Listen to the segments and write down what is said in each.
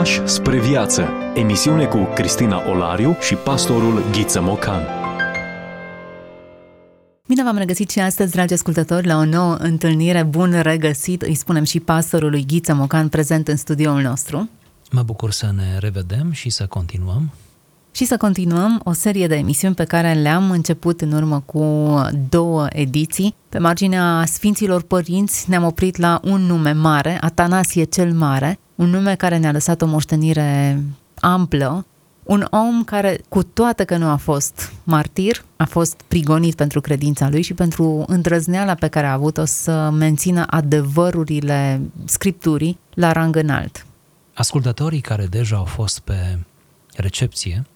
Pași spre viață. Emisiune cu Cristina Olariu și pastorul Ghiță Mocan. Bine v-am regăsit și astăzi, dragi ascultători, la o nouă întâlnire. Bun regăsit, îi spunem și pastorului Ghiță Mocan, prezent în studioul nostru. Mă bucur să ne revedem și să continuăm. Și să continuăm o serie de emisiuni pe care le-am început în urmă cu 2 ediții. Pe marginea Sfinților Părinți ne-am oprit la un nume mare, Atanasie cel Mare, un nume care ne-a lăsat o moștenire amplă, un om care, cu toate că nu a fost martir, a fost prigonit pentru credința lui și pentru îndrăzneala pe care a avut-o să mențină adevărurile Scripturii la rang înalt. Ascultătorii care deja au fost pe recepție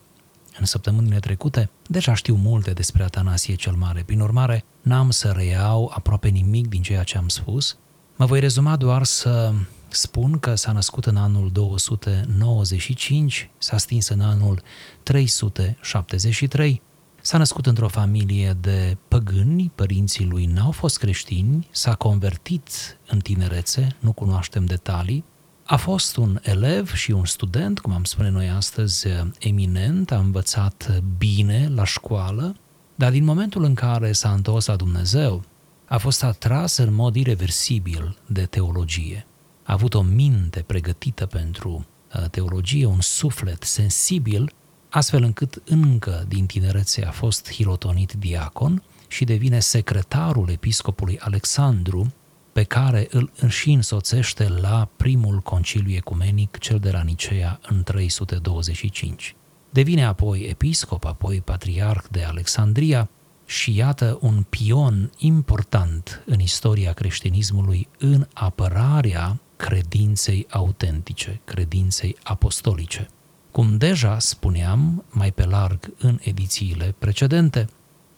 în săptămânile trecute, deja știu multe despre Atanasie cel Mare. Prin urmare, n-am să reiau aproape nimic din ceea ce am spus. Mă voi rezuma doar să spun că s-a născut în anul 295, s-a stins în anul 373, s-a născut într-o familie de păgâni, părinții lui n-au fost creștini, s-a convertit în tinerețe, nu cunoaștem detalii. A fost un elev și un student, cum am spune noi astăzi, eminent, a învățat bine la școală, dar din momentul în care s-a întors la Dumnezeu, a fost atras în mod ireversibil de teologie. A avut o minte pregătită pentru teologie, un suflet sensibil, astfel încât încă din tinerețe a fost hirotonit diacon și devine secretarul episcopului Alexandru, pe care îl și însoțește la primul conciliu ecumenic, cel de la Nicea, în 325. Devine apoi episcop, apoi patriarh de Alexandria și iată un pion important în istoria creștinismului în apărarea credinței autentice, credinței apostolice. Cum deja spuneam mai pe larg în edițiile precedente,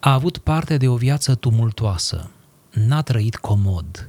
a avut parte de o viață tumultoasă, n-a trăit comod.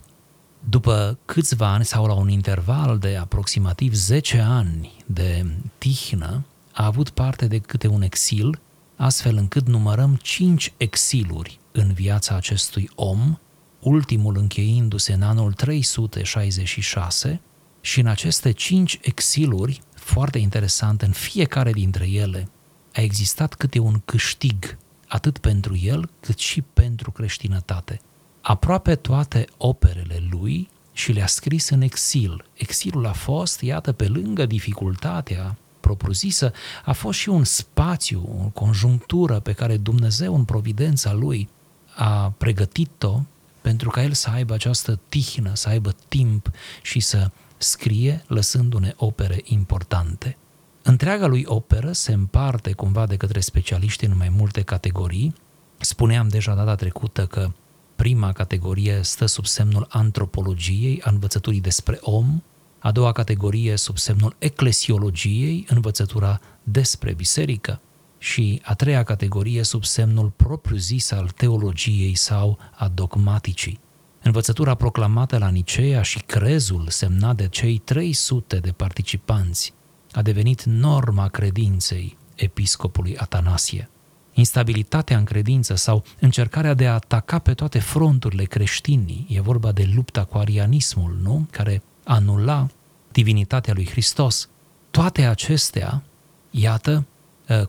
După câțiva ani sau la un interval de aproximativ 10 ani de tihnă, a avut parte de câte un exil, astfel încât numărăm 5 exiluri în viața acestui om, ultimul încheiindu-se în anul 366, și în aceste 5 exiluri, foarte interesant, în fiecare dintre ele a existat câte un câștig, atât pentru el cât și pentru creștinătate. Aproape toate operele lui și le-a scris în exil. Exilul a fost, iată, pe lângă dificultatea propriu-zisă, a fost și un spațiu, o conjunctură pe care Dumnezeu în providența lui a pregătit-o pentru ca el să aibă această tihnă, să aibă timp și să scrie lăsându-ne opere importante. Întreaga lui operă se împarte cumva de către specialiști în mai multe categorii. Spuneam deja data trecută că prima categorie stă sub semnul antropologiei, a învățăturii despre om, a doua categorie sub semnul eclesiologiei, învățătura despre biserică, și a treia categorie sub semnul propriu-zis al teologiei sau a dogmaticii. Învățătura proclamată la Nicea și crezul semnat de cei 300 de participanți a devenit norma credinței episcopului Atanasie. Instabilitatea în credință sau încercarea de a ataca pe toate fronturile creștinii, e vorba de lupta cu arianismul, nu? Care anula divinitatea lui Hristos. Toate acestea, iată,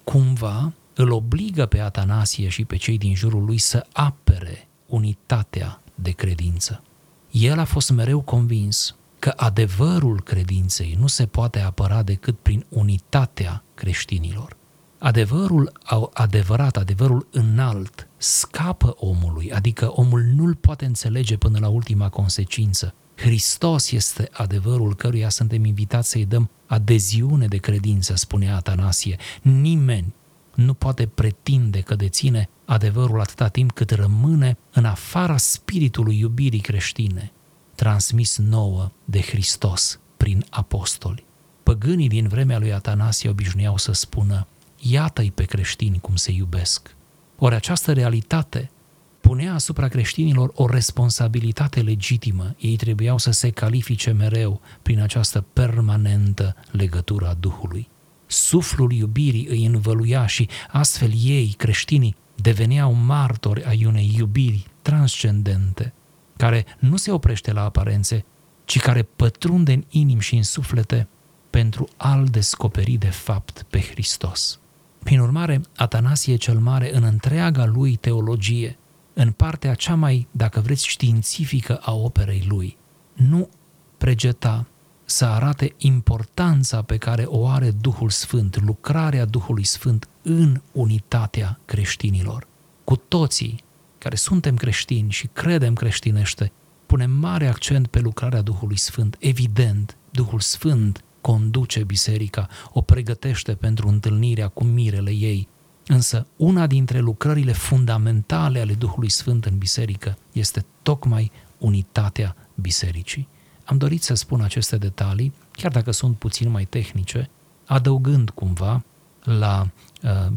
cumva îl obligă pe Atanasie și pe cei din jurul lui să apere unitatea de credință. El a fost mereu convins că adevărul credinței nu se poate apăra decât prin unitatea creștinilor. Adevărul adevărat, adevărul înalt, scapă omului, adică omul nu-l poate înțelege până la ultima consecință. Hristos este adevărul căruia suntem invitați să-i dăm adeziune de credință, spunea Atanasie. Nimeni nu poate pretinde că deține adevărul atâta timp cât rămâne în afara spiritului iubirii creștine, transmis nouă de Hristos prin apostoli. Păgânii din vremea lui Atanasie obișnuiau să spună: iată-i pe creștini cum se iubesc. Ori această realitate punea asupra creștinilor o responsabilitate legitimă. Ei trebuiau să se califice mereu prin această permanentă legătură a Duhului. Suflul iubirii îi învăluia și astfel ei, creștinii, deveneau martori ai unei iubiri transcendente, care nu se oprește la aparențe, ci care pătrunde în inimi și în suflete, pentru a-L descoperi de fapt pe Hristos. Prin urmare, Atanasie cel Mare, în întreaga lui teologie, în partea cea mai, dacă vreți, științifică a operei lui, nu pregeta să arate importanța pe care o are Duhul Sfânt, lucrarea Duhului Sfânt în unitatea creștinilor. Cu toții care suntem creștini și credem creștinește, punem mare accent pe lucrarea Duhului Sfânt. Evident, Duhul Sfânt conduce biserica, o pregătește pentru întâlnirea cu mirele ei. Însă una dintre lucrările fundamentale ale Duhului Sfânt în biserică este tocmai unitatea bisericii. Am dorit să spun aceste detalii, chiar dacă sunt puțin mai tehnice, adăugând cumva la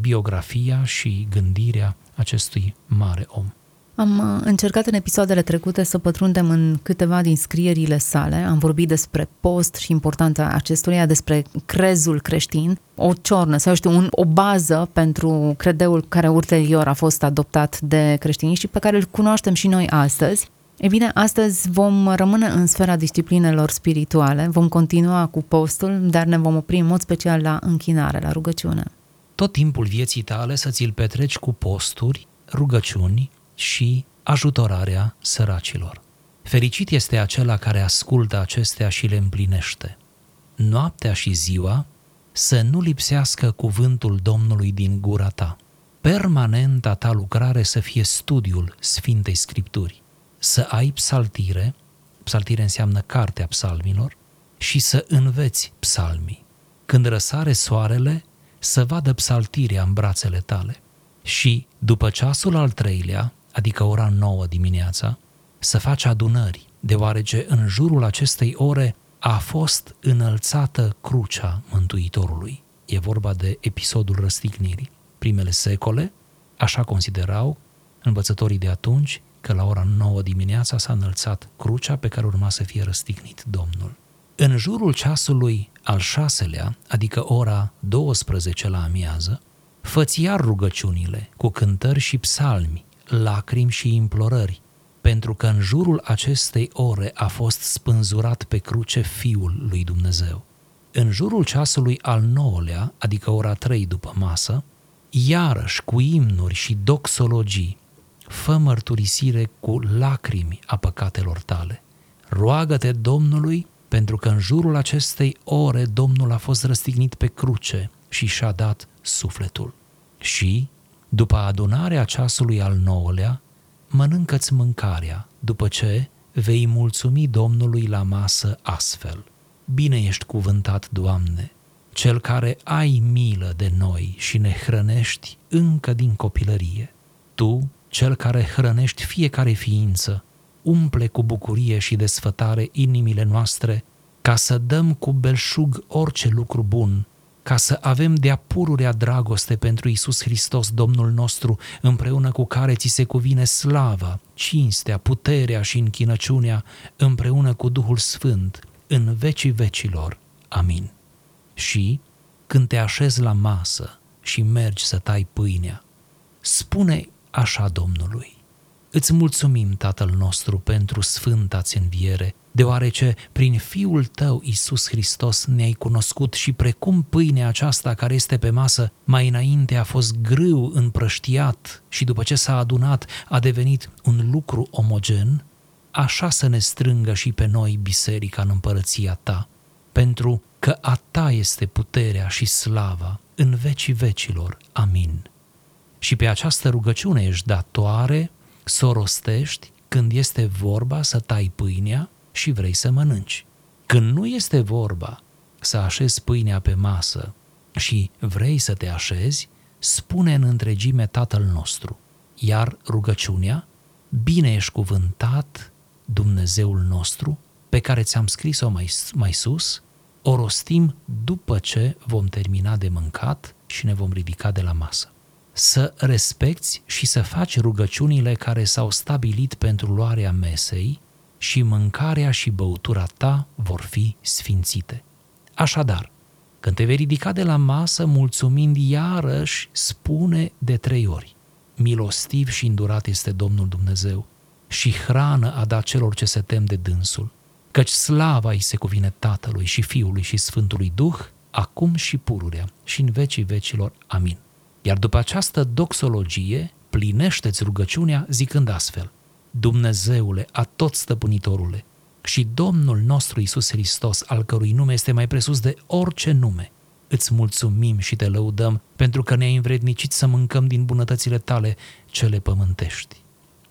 biografia și gândirea acestui mare om. Am încercat în episoadele trecute să pătrundem în câteva din scrierile sale, am vorbit despre post și importanța acestuia, despre crezul creștin, o ciornă sau o bază pentru credeul care ulterior a fost adoptat de creștini și pe care îl cunoaștem și noi astăzi. Ei bine, astăzi vom rămâne în sfera disciplinelor spirituale, vom continua cu postul, dar ne vom opri în mod special la închinare, la rugăciune. Tot timpul vieții tale să ți-l petreci cu posturi, rugăciuni și ajutorarea săracilor. Fericit este acela care ascultă acestea și le împlinește. Noaptea și ziua să nu lipsească cuvântul Domnului din gura ta. Permanenta ta lucrare să fie studiul Sfintei Scripturi. Să ai psaltire, psaltire înseamnă cartea psalmilor, și să înveți psalmii. Când răsare soarele, să vadă psaltirea în brațele tale. Și după ceasul al treilea, adică ora 9 dimineața, să faci adunări, deoarece în jurul acestei ore a fost înălțată crucea Mântuitorului. E vorba de episodul răstignirii. Primele secole, așa considerau învățătorii de atunci, că la ora 9 dimineața s-a înălțat crucea pe care urma să fie răstignit Domnul. În jurul ceasului al 6-lea, adică ora 12 la amiază, fă-ți iar rugăciunile cu cântări și psalmi, lacrimi și implorări, pentru că în jurul acestei ore a fost spânzurat pe cruce Fiul lui Dumnezeu. În jurul ceasului al 9-lea, adică ora 3 după masă, iarăși cu imnuri și doxologii, fă mărturisire cu lacrimi a păcatelor tale. Roagă-te Domnului, pentru că în jurul acestei ore Domnul a fost răstignit pe cruce și și-a dat sufletul. Și, după adunarea ceasului al 9-lea, mănâncă-ți mâncarea, după ce vei mulțumi Domnului la masă astfel. Bine ești cuvântat, Doamne, Cel care ai milă de noi și ne hrănești încă din copilărie. Tu, Cel care hrănești fiecare ființă, umple cu bucurie și desfătare inimile noastre, ca să dăm cu belșug orice lucru bun, ca să avem de-a pururea dragoste pentru Iisus Hristos, Domnul nostru, împreună cu care ți se cuvine slava, cinstea, puterea și închinăciunea, împreună cu Duhul Sfânt, în vecii vecilor. Amin. Și, când te așezi la masă și mergi să tai pâinea, spune așa Domnului: Îți mulțumim, Tatăl nostru, pentru sfânta-ți înviere, deoarece prin Fiul tău, Iisus Hristos, ne-ai cunoscut și precum pâinea aceasta care este pe masă, mai înainte a fost grâu împrăștiat și după ce s-a adunat a devenit un lucru omogen, așa să ne strângă și pe noi biserica în împărăția ta, pentru că a ta este puterea și slava în vecii vecilor. Amin. Și pe această rugăciune ești datoare să o rostești când este vorba să tai pâinea și vrei să mănânci. Când nu este vorba să așezi pâinea pe masă și vrei să te așezi, spune în întregime Tatăl nostru. Iar rugăciunea: Bine ești cuvântat, Dumnezeul nostru, pe care ți-am scris-o mai sus, o rostim după ce vom termina de mâncat și ne vom ridica de la masă. Să respecti și să faci rugăciunile care s-au stabilit pentru luarea mesei și mâncarea și băutura ta vor fi sfințite. Așadar, când te vei ridica de la masă, mulțumind iarăși, spune de 3 ori: Milostiv și îndurat este Domnul Dumnezeu și hrană a dat celor ce se tem de Dânsul. căci slava îi se cuvine Tatălui și Fiului și Sfântului Duh, acum și pururea și în vecii vecilor. Amin. Iar după această doxologie, plinește-ți rugăciunea zicând astfel: Dumnezeule, atotstăpânitorule și Domnul nostru Iisus Hristos, al cărui nume este mai presus de orice nume, îți mulțumim și te lăudăm pentru că ne-ai învrednicit să mâncăm din bunătățile tale cele pământești.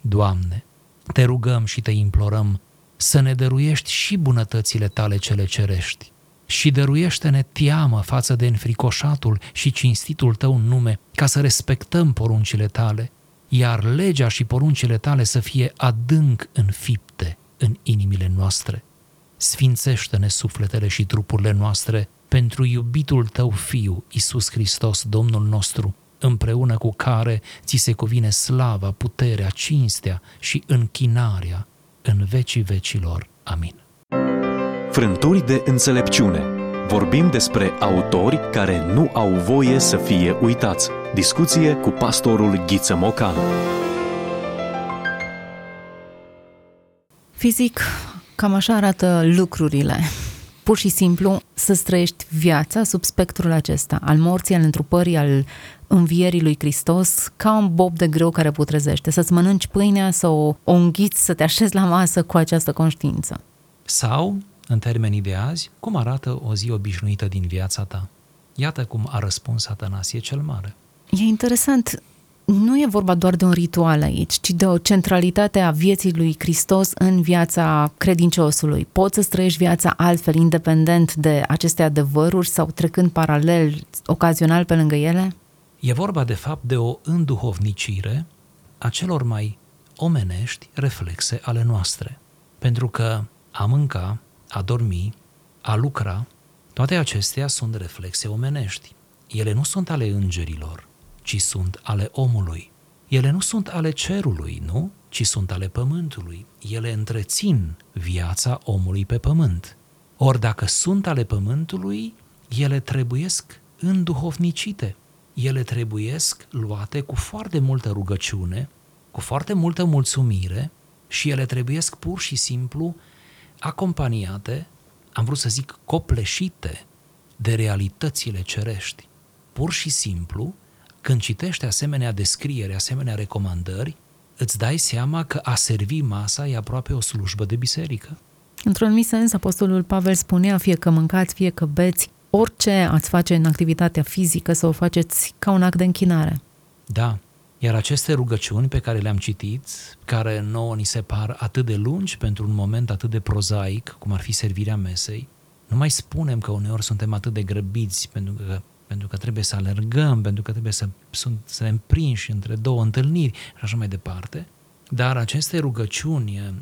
Doamne, te rugăm și te implorăm să ne dăruiești și bunătățile tale cele cerești și dăruiește-ne teamă față de înfricoșatul și cinstitul tău nume, ca să respectăm poruncile tale, iar legea și poruncile tale să fie adânc înfipte în inimile noastre. Sfințește-ne sufletele și trupurile noastre pentru iubitul tău Fiu, Iisus Hristos, Domnul nostru, împreună cu care ți se cuvine slava, puterea, cinstea și închinarea în vecii vecilor. Amin. Frânturi de înțelepciune. Vorbim despre autori care nu au voie să fie uitați. Discuție cu pastorul Ghiță Mocan. Fizic, cam așa arată lucrurile. Pur și simplu să-ți trăiești viața sub spectrul acesta, al morții, al întrupării, al învierii lui Hristos, ca un bob de grâu care putrezește, să-ți mănânci pâinea, să o înghiți, să te așezi la masă cu această conștiință. Sau, în termenii de azi, cum arată o zi obișnuită din viața ta? Iată cum a răspuns Atanasie cel Mare. E interesant, nu e vorba doar de un ritual aici, ci de o centralitate a vieții lui Hristos în viața credinciosului. Poți să-ți trăiești viața altfel, independent de aceste adevăruri sau trecând paralel, ocazional pe lângă ele? E vorba de fapt de o înduhovnicire a celor mai omenești reflexe ale noastre. Pentru că a mânca, a dormi, a lucra, toate acestea sunt reflexe omenești. Ele nu sunt ale îngerilor, ci sunt ale omului. Ele nu sunt ale cerului, nu? Ci sunt ale pământului. Ele întrețin viața omului pe pământ. Ori dacă sunt ale pământului, ele trebuiesc înduhovnicite. Ele trebuiesc luate cu foarte multă rugăciune, cu foarte multă mulțumire și ele trebuiesc pur și simplu acompaniate, am vrut să zic copleșite, de realitățile cerești. Pur și simplu, când citești asemenea descriere, asemenea recomandări, îți dai seama că a servi masa e aproape o slujbă de biserică. Într-un anumit sens, apostolul Pavel spunea, fie că mâncați, fie că beți, orice ați face în activitatea fizică, să o faceți ca un act de închinare. Da, iar aceste rugăciuni pe care le-am citit, care nouă ni se par atât de lungi pentru un moment atât de prozaic, cum ar fi servirea mesei, nu mai spunem că uneori suntem atât de grăbiți pentru că trebuie să alergăm, pentru că trebuie să ne împrinși între două întâlniri și așa mai departe, dar aceste rugăciuni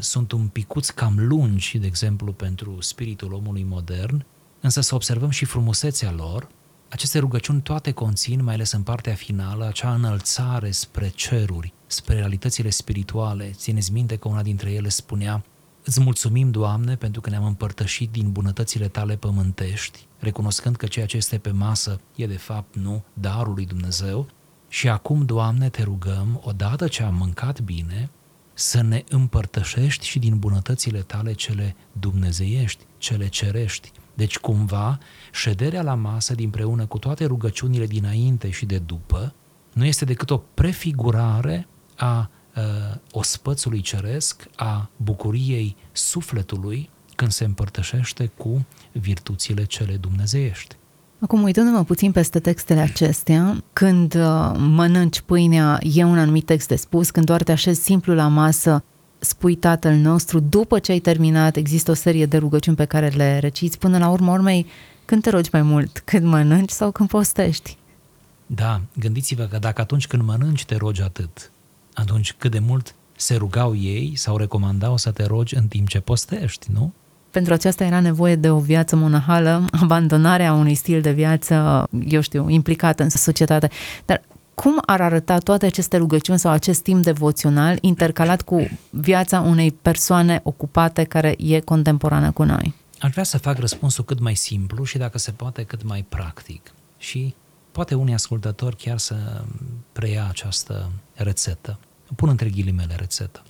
sunt un picuț cam lungi, de exemplu, pentru spiritul omului modern, însă să observăm și frumusețea lor. Aceste rugăciuni toate conțin, mai ales în partea finală, acea înălțare spre ceruri, spre realitățile spirituale. Țineți minte că una dintre ele spunea: Îți mulțumim, Doamne, pentru că ne-am împărtășit din bunătățile tale pământești, recunoscând că ceea ce este pe masă e de fapt nu darul lui Dumnezeu. Și acum, Doamne, te rugăm, odată ce am mâncat bine, să ne împărtășești și din bunătățile tale cele dumnezeiești, cele cerești. Deci, cumva, șederea la masă, dinpreună cu toate rugăciunile dinainte și de după, nu este decât o prefigurare a ospățului ceresc, a bucuriei sufletului, când se împărtășește cu virtuțile cele dumnezeiești. Acum, uitându-mă puțin peste textele acestea, când mănânci pâinea, e un anumit text de spus, când doar te așezi simplu la masă, spui Tatăl nostru, după ce ai terminat, există o serie de rugăciuni pe care le reciți, până la urmă urmei, când te rogi mai mult, când mănânci sau când postești? Da, gândiți-vă că dacă atunci când mănânci te rogi atât, atunci cât de mult se rugau ei sau recomandau să te rogi în timp ce postești, nu? Pentru aceasta era nevoie de o viață monahală, abandonarea unui stil de viață, implicat în societate. Dar cum ar arăta toate aceste rugăciuni sau acest timp devoțional intercalat cu viața unei persoane ocupate care e contemporană cu noi? Aș vrea să fac răspunsul cât mai simplu și, dacă se poate, cât mai practic. Și poate unii ascultători chiar să preia această rețetă. Pun între ghilimele rețetă.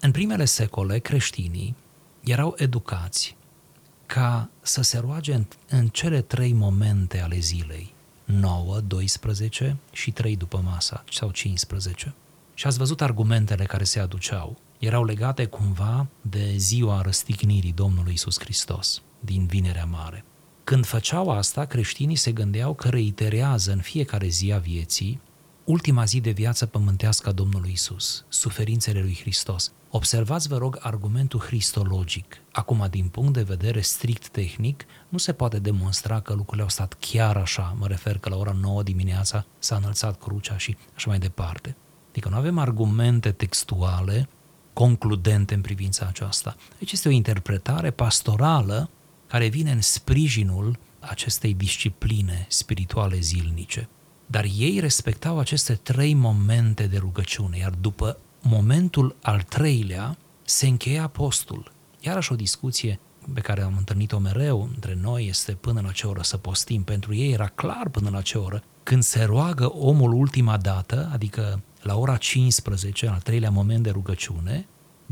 În primele secole, creștinii erau educați ca să se roage în cele trei momente ale zilei, 9, 12 și 3 după masa, sau 15. Și ați văzut argumentele care se aduceau. Erau legate cumva de ziua răstignirii Domnului Iisus Hristos, din Vinerea Mare. Când făceau asta, creștinii se gândeau că reiterează în fiecare zi a vieții ultima zi de viață pământească a Domnului Iisus, suferințele lui Hristos. Observați, vă rog, argumentul cristologic. Acum, din punct de vedere strict tehnic, nu se poate demonstra că lucrurile au stat chiar așa. Mă refer că la ora 9 dimineața s-a înălțat crucea și așa mai departe. Adică nu avem argumente textuale concludente în privința aceasta. Deci este o interpretare pastorală care vine în sprijinul acestei discipline spirituale zilnice. Dar ei respectau aceste trei momente de rugăciune, iar după momentul al treilea se încheia postul. Iarăși o discuție pe care am întâlnit-o mereu între noi este până la ce oră să postim. Pentru ei era clar până la ce oră. Când se roagă omul ultima dată, adică la ora 15, al treilea moment de rugăciune,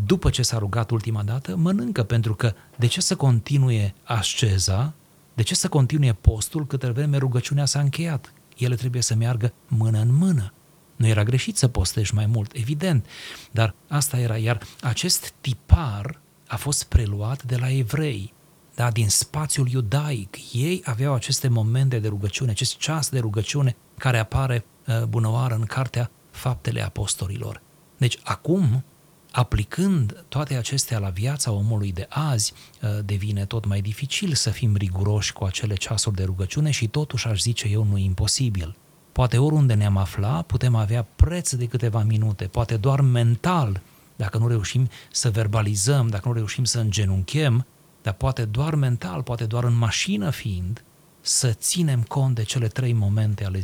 după ce s-a rugat ultima dată, mănâncă, pentru că de ce să continue asceza, de ce să continue postul câtă vreme rugăciunea s-a încheiat? Ele trebuie să meargă mână în mână. Nu era greșit să postești mai mult, evident, dar asta era. Iar acest tipar a fost preluat de la evrei, da, din spațiul iudaic. Ei aveau aceste momente de rugăciune, acest ceas de rugăciune care apare bunăoară în cartea Faptele Apostolilor. Deci acum, aplicând toate acestea la viața omului de azi, devine tot mai dificil să fim riguroși cu acele ceasuri de rugăciune și totuși, aș zice eu, nu e imposibil. Poate oriunde ne-am afla, putem avea preț de câteva minute, poate doar mental, dacă nu reușim să verbalizăm, dacă nu reușim să îngenunchem, dar poate doar mental, poate doar în mașină fiind, să ținem cont de cele trei momente ale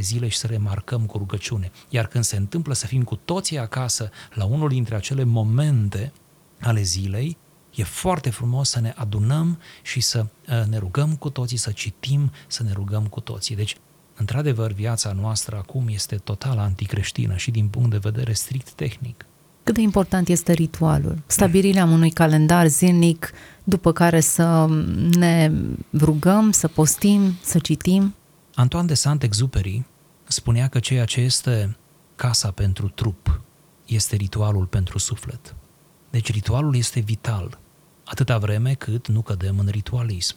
zilei și să remarcăm cu rugăciune. Iar când se întâmplă să fim cu toții acasă la unul dintre acele momente ale zilei, e foarte frumos să ne adunăm și să ne rugăm cu toții, să citim, să ne rugăm cu toții. Deci, într-adevăr, viața noastră acum este total anticreștină și din punct de vedere strict tehnic. Cât de important este ritualul? Stabilirea unui calendar zilnic după care să ne rugăm, să postim, să citim? Antoine de Saint-Exupéry spunea că ceea ce este casa pentru trup este ritualul pentru suflet. Deci ritualul este vital, atâta vreme cât nu cădem în ritualism,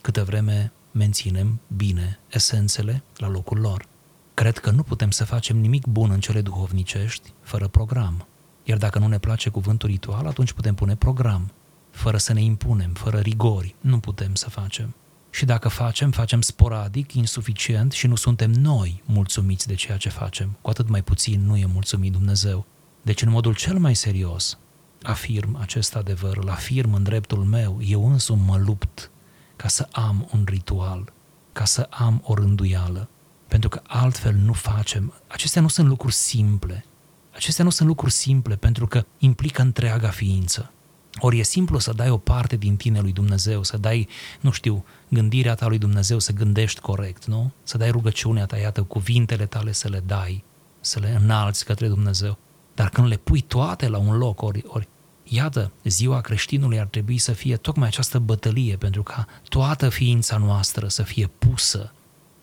câtă vreme menținem bine esențele la locul lor. Cred că nu putem să facem nimic bun în cele duhovnicești fără program. Iar dacă nu ne place cuvântul ritual, atunci putem pune program, fără să ne impunem, fără rigori, nu putem să facem. Și dacă facem, facem sporadic, insuficient și nu suntem noi mulțumiți de ceea ce facem, cu atât mai puțin nu e mulțumit Dumnezeu. Deci în modul cel mai serios afirm acest adevăr, îl afirm în dreptul meu, eu însumi mă lupt ca să am un ritual, ca să am o rânduială, pentru că altfel nu facem. Acestea nu sunt lucruri simple. Acestea nu sunt lucruri simple pentru că implică întreaga ființă. Ori e simplu să dai o parte din tine lui Dumnezeu, să dai, nu știu, gândirea ta lui Dumnezeu, să gândești corect, nu? Să dai rugăciunea ta, iată, cuvintele tale să le dai, să le înalți către Dumnezeu. Dar când le pui toate la un loc, ori iată, ziua creștinului ar trebui să fie tocmai această bătălie pentru ca toată ființa noastră să fie pusă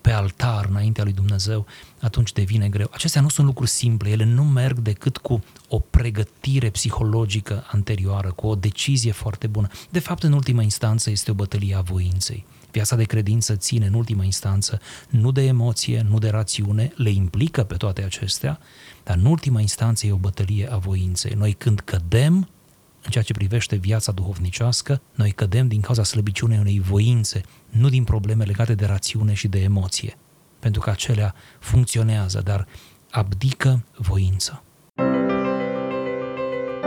pe altar înaintea lui Dumnezeu, atunci devine greu. Acestea nu sunt lucruri simple, ele nu merg decât cu o pregătire psihologică anterioară, cu o decizie foarte bună. De fapt, în ultima instanță este o bătălie a voinței. Viața de credință ține în ultima instanță nu de emoție, nu de rațiune, le implică pe toate acestea, dar în ultima instanță e o bătălie a voinței. Noi când cădem, în ceea ce privește viața duhovnicească, noi cădem din cauza slăbiciunii unei voințe, nu din probleme legate de rațiune și de emoție, pentru că acelea funcționează, dar abdică voința.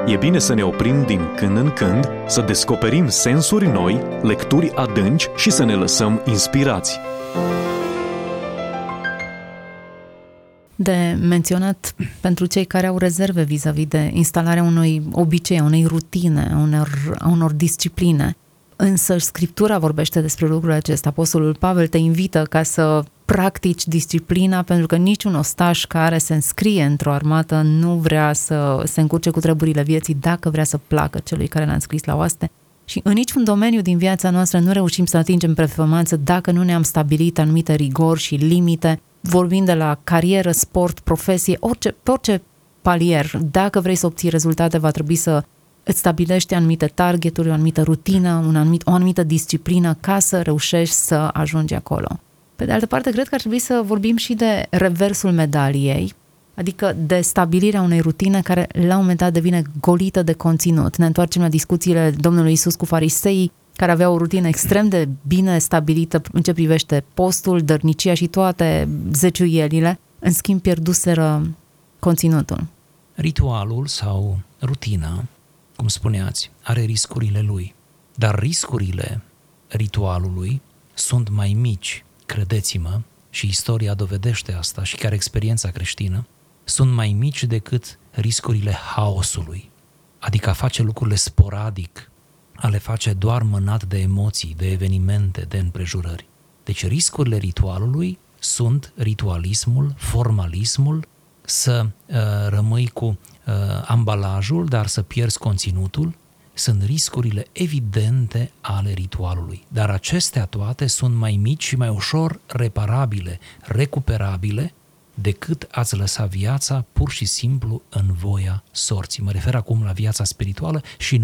E bine să ne oprim din când în când, să descoperim sensuri noi, lecturi adânci și să ne lăsăm inspirați. De menționat pentru cei care au rezerve vis-a-vis de instalarea unui obicei, unei rutine, unor discipline. Însă Scriptura vorbește despre lucrul acesta. Apostolul Pavel te invită ca să practici disciplina, pentru că niciun ostaș care se înscrie într-o armată nu vrea să se încurce cu treburile vieții dacă vrea să placă celui care l-a înscris la oaste. Și în niciun domeniu din viața noastră nu reușim să atingem performanță dacă nu ne-am stabilit anumite rigori și limite, vorbind de la carieră, sport, profesie, orice palier. Dacă vrei să obții rezultate, va trebui să îți stabilești anumite targeturi, o anumită rutină, o anumită disciplină ca să reușești să ajungi acolo. Pe de altă parte, cred că ar trebui să vorbim și de reversul medaliei, adică de stabilirea unei rutine care la un moment dat devine golită de conținut. Ne întoarcem la discuțiile Domnului Iisus cu fariseii, care aveau o rutină extrem de bine stabilită în ce privește postul, dărnicia și toate zeciuielile, în schimb pierduseră conținutul. Ritualul sau rutina, cum spuneați, are riscurile lui, dar riscurile ritualului sunt mai mici, credeți-mă, și istoria dovedește asta și chiar experiența creștină, sunt mai mici decât riscurile haosului, adică a face lucrurile sporadic, a le face doar mânat de emoții, de evenimente, de împrejurări. Deci riscurile ritualului sunt ritualismul, formalismul, să rămâi cu ambalajul, dar să pierzi conținutul, sunt riscurile evidente ale ritualului. Dar acestea toate sunt mai mici și mai ușor reparabile, recuperabile, decât ați lăsa viața pur și simplu în voia sorții. Mă refer acum la viața spirituală și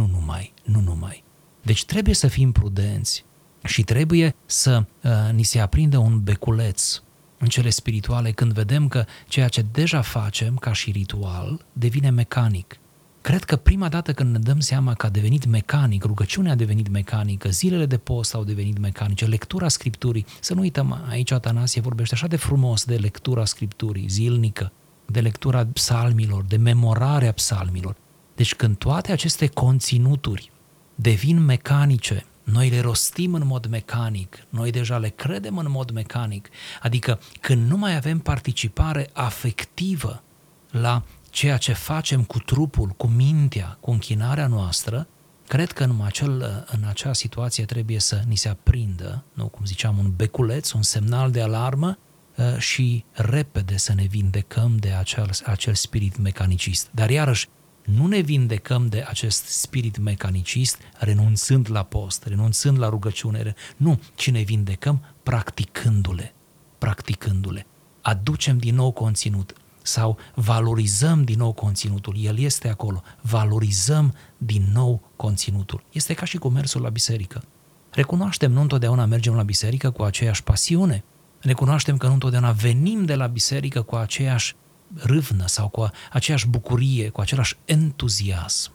nu numai. Deci trebuie să fim prudenți și trebuie să ni se aprinde un beculeț în cele spirituale când vedem că ceea ce deja facem ca și ritual devine mecanic. Cred că prima dată când ne dăm seama că a devenit mecanic, rugăciunea a devenit mecanică, zilele de post au devenit mecanice, lectura Scripturii, să nu uităm, aici Atanasie vorbește așa de frumos de lectura Scripturii zilnică, de lectura psalmilor, de memorarea psalmilor. Deci când toate aceste conținuturi devin mecanice, noi le rostim în mod mecanic, noi deja le credem în mod mecanic, adică când nu mai avem participare afectivă la ceea ce facem cu trupul, cu mintea, cu închinarea noastră, cred că în acea situație trebuie să ni se aprindă, nu, cum ziceam, un beculeț, un semnal de alarmă și repede să ne vindecăm de acel spirit mecanicist. Dar iarăși, nu ne vindecăm de acest spirit mecanicist renunțând la post, renunțând la rugăciune, nu, ci ne vindecăm practicându-le. Aducem din nou conținut sau valorizăm din nou conținutul, el este acolo, valorizăm din nou conținutul. Este ca și cu mersul la biserică. Recunoaștem, nu întotdeauna mergem la biserică cu aceeași pasiune, recunoaștem că nu întotdeauna venim de la biserică cu aceeași râvnă sau cu aceeași bucurie, cu același entuziasm.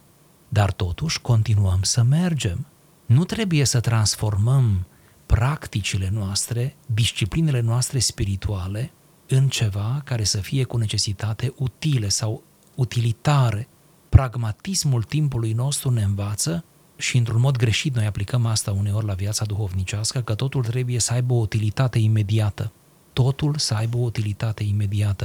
Dar totuși continuăm să mergem. Nu trebuie să transformăm practicile noastre, disciplinele noastre spirituale în ceva care să fie cu necesitate utile sau utilitare. Pragmatismul timpului nostru ne învață și într-un mod greșit noi aplicăm asta uneori la viața duhovnicească, că totul trebuie să aibă o utilitate imediată.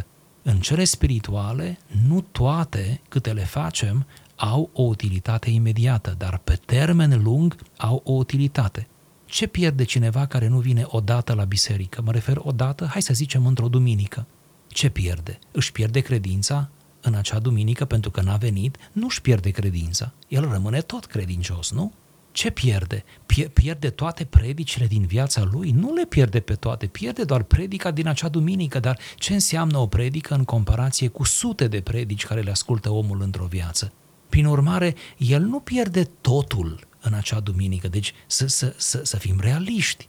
În cele spirituale, nu toate câte le facem au o utilitate imediată, dar pe termen lung au o utilitate. Ce pierde cineva care nu vine odată la biserică? Mă refer odată, hai să zicem, într-o duminică. Ce pierde? Își pierde credința în acea duminică pentru că n-a venit? Nu își pierde credința. El rămâne tot credincios, nu? Ce pierde? Pierde toate predicile din viața lui? Nu le pierde pe toate, pierde doar predica din acea duminică. Dar ce înseamnă o predică în comparație cu sute de predici care le ascultă omul într-o viață? Prin urmare, el nu pierde totul în acea duminică. Deci să fim realiști.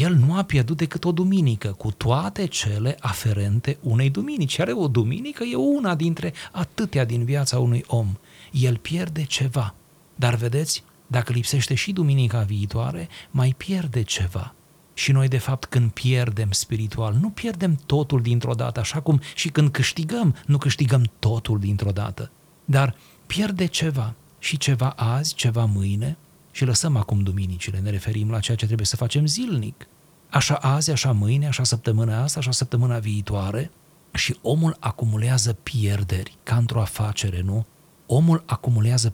El nu a pierdut decât o duminică, cu toate cele aferente unei duminici. Are o duminică, e una dintre atâtea din viața unui om. El pierde ceva. Dar vedeți, dacă lipsește și duminica viitoare, mai pierde ceva. Și noi, de fapt, când pierdem spiritual, nu pierdem totul dintr-o dată, așa cum și când câștigăm, nu câștigăm totul dintr-o dată. Dar pierde ceva. Și ceva azi, ceva mâine. Și lăsăm acum duminicile, ne referim la ceea ce trebuie să facem zilnic. Așa azi, așa mâine, așa săptămâna asta, așa săptămâna viitoare. Și omul acumulează pierderi, ca într-o afacere, nu? Omul acumulează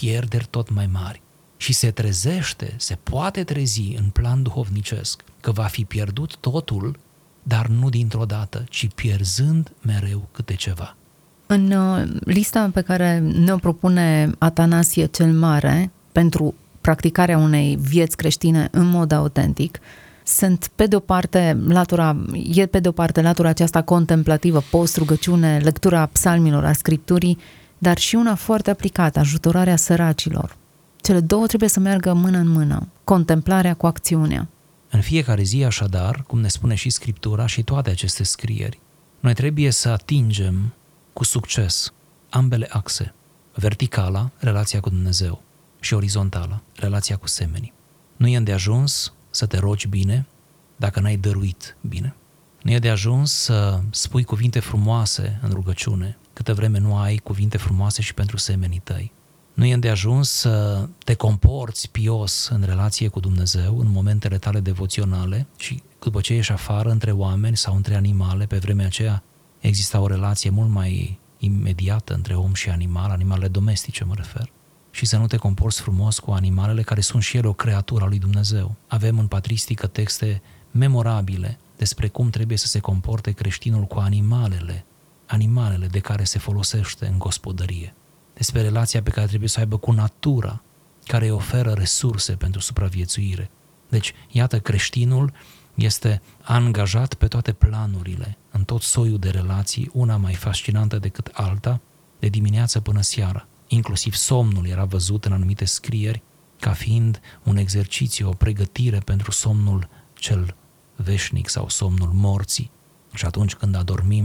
pierderi tot mai mari și se trezește, se poate trezi în plan duhovnicesc că va fi pierdut totul dar nu dintr-o dată, ci pierzând mereu câte ceva. În lista pe care ne-o propune Atanasie cel Mare pentru practicarea unei vieți creștine în mod autentic, e pe de o parte latura aceasta contemplativă, post, rugăciune, lectura psalmilor, a Scripturii, dar și una foarte aplicată, ajutorarea săracilor. Cele două trebuie să meargă mână în mână, contemplarea cu acțiunea. În fiecare zi, așadar, cum ne spune și Scriptura și toate aceste scrieri, noi trebuie să atingem cu succes ambele axe, verticala, relația cu Dumnezeu, și orizontala, relația cu semenii. Nu e îndeajuns să te rogi bine dacă n-ai dăruit bine. Nu e de ajuns să spui cuvinte frumoase în rugăciune, câtă vreme nu ai cuvinte frumoase și pentru semenii tăi. Nu e de ajuns să te comporți pios în relație cu Dumnezeu, în momentele tale devoționale și după ce ești afară între oameni sau între animale. Pe vremea aceea exista o relație mult mai imediată între om și animal, animalele domestice mă refer. Și să nu te comporți frumos cu animalele, care sunt și ele o creatură a lui Dumnezeu. Avem în patristică texte memorabile despre cum trebuie să se comporte creștinul cu animalele de care se folosește în gospodărie, despre relația pe care trebuie să o aibă cu natura, care îi oferă resurse pentru supraviețuire. Deci, iată, creștinul este angajat pe toate planurile, în tot soiul de relații, una mai fascinantă decât alta, de dimineață până seara. Inclusiv somnul era văzut în anumite scrieri ca fiind un exercițiu, o pregătire pentru somnul cel veșnic sau somnul morții. Și atunci când adormim,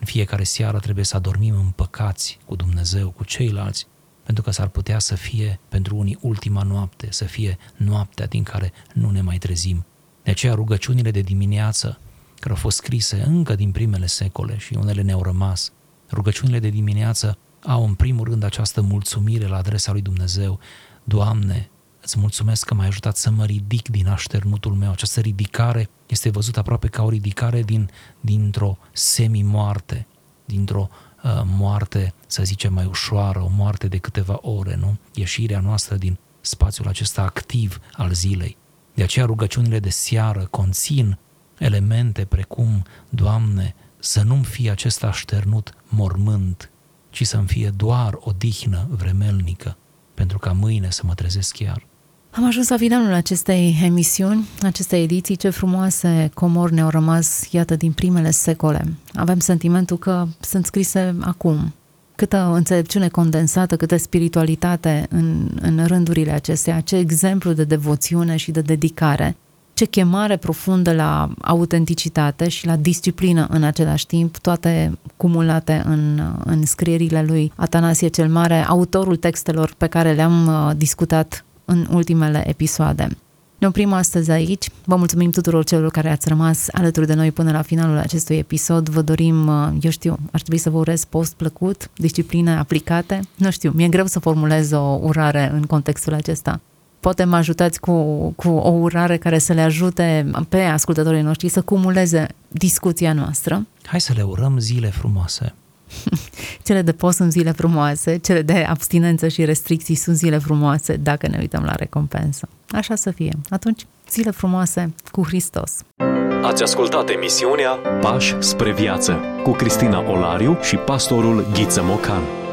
în fiecare seară trebuie să adormim împăcați cu Dumnezeu, cu ceilalți, pentru că s-ar putea să fie pentru unii ultima noapte, să fie noaptea din care nu ne mai trezim. De aceea rugăciunile de dimineață, care au fost scrise încă din primele secole și unele ne-au rămas, rugăciunile de dimineață au în primul rând această mulțumire la adresa lui Dumnezeu. Doamne, îți mulțumesc că m-ai ajutat să mă ridic din așternutul meu. Această ridicare este văzută aproape ca o ridicare dintr-o semi-moarte, dintr-o moarte, să zicem, mai ușoară, o moarte de câteva ore, nu? Ieșirea noastră din spațiul acesta activ al zilei. De aceea rugăciunile de seară conțin elemente precum, Doamne, să nu-mi fie acest așternut mormânt, ci să-mi fie doar o dihnă vremelnică, pentru ca mâine să mă trezesc chiar. Am ajuns la finalul acestei emisiuni, acestei ediții. Ce frumoase comori ne-au rămas, iată, din primele secole. Avem sentimentul că sunt scrise acum. Câtă înțelepciune condensată, câtă spiritualitate în rândurile acestea, ce exemplu de devoțiune și de dedicare, ce chemare profundă la autenticitate și la disciplină în același timp, toate cumulate în scrierile lui Atanasie cel Mare, autorul textelor pe care le-am discutat în ultimele episoade. Ne oprim astăzi aici. Vă mulțumim tuturor celor care ați rămas alături de noi până la finalul acestui episod. Vă dorim, ar trebui să vă urez post plăcut, discipline aplicate. Mi-e greu să formulez o urare în contextul acesta. Poate mă ajutați cu o urare care să le ajute pe ascultătorii noștri să cumuleze discuția noastră. Hai să le urăm zile frumoase. Cele de post sunt zile frumoase, cele de abstinență și restricții sunt zile frumoase dacă ne uităm la recompensă. Așa să fie. Atunci, zile frumoase cu Hristos. Ați ascultat emisiunea Pași spre viață cu Cristina Olariu și pastorul Ghiță Mocan.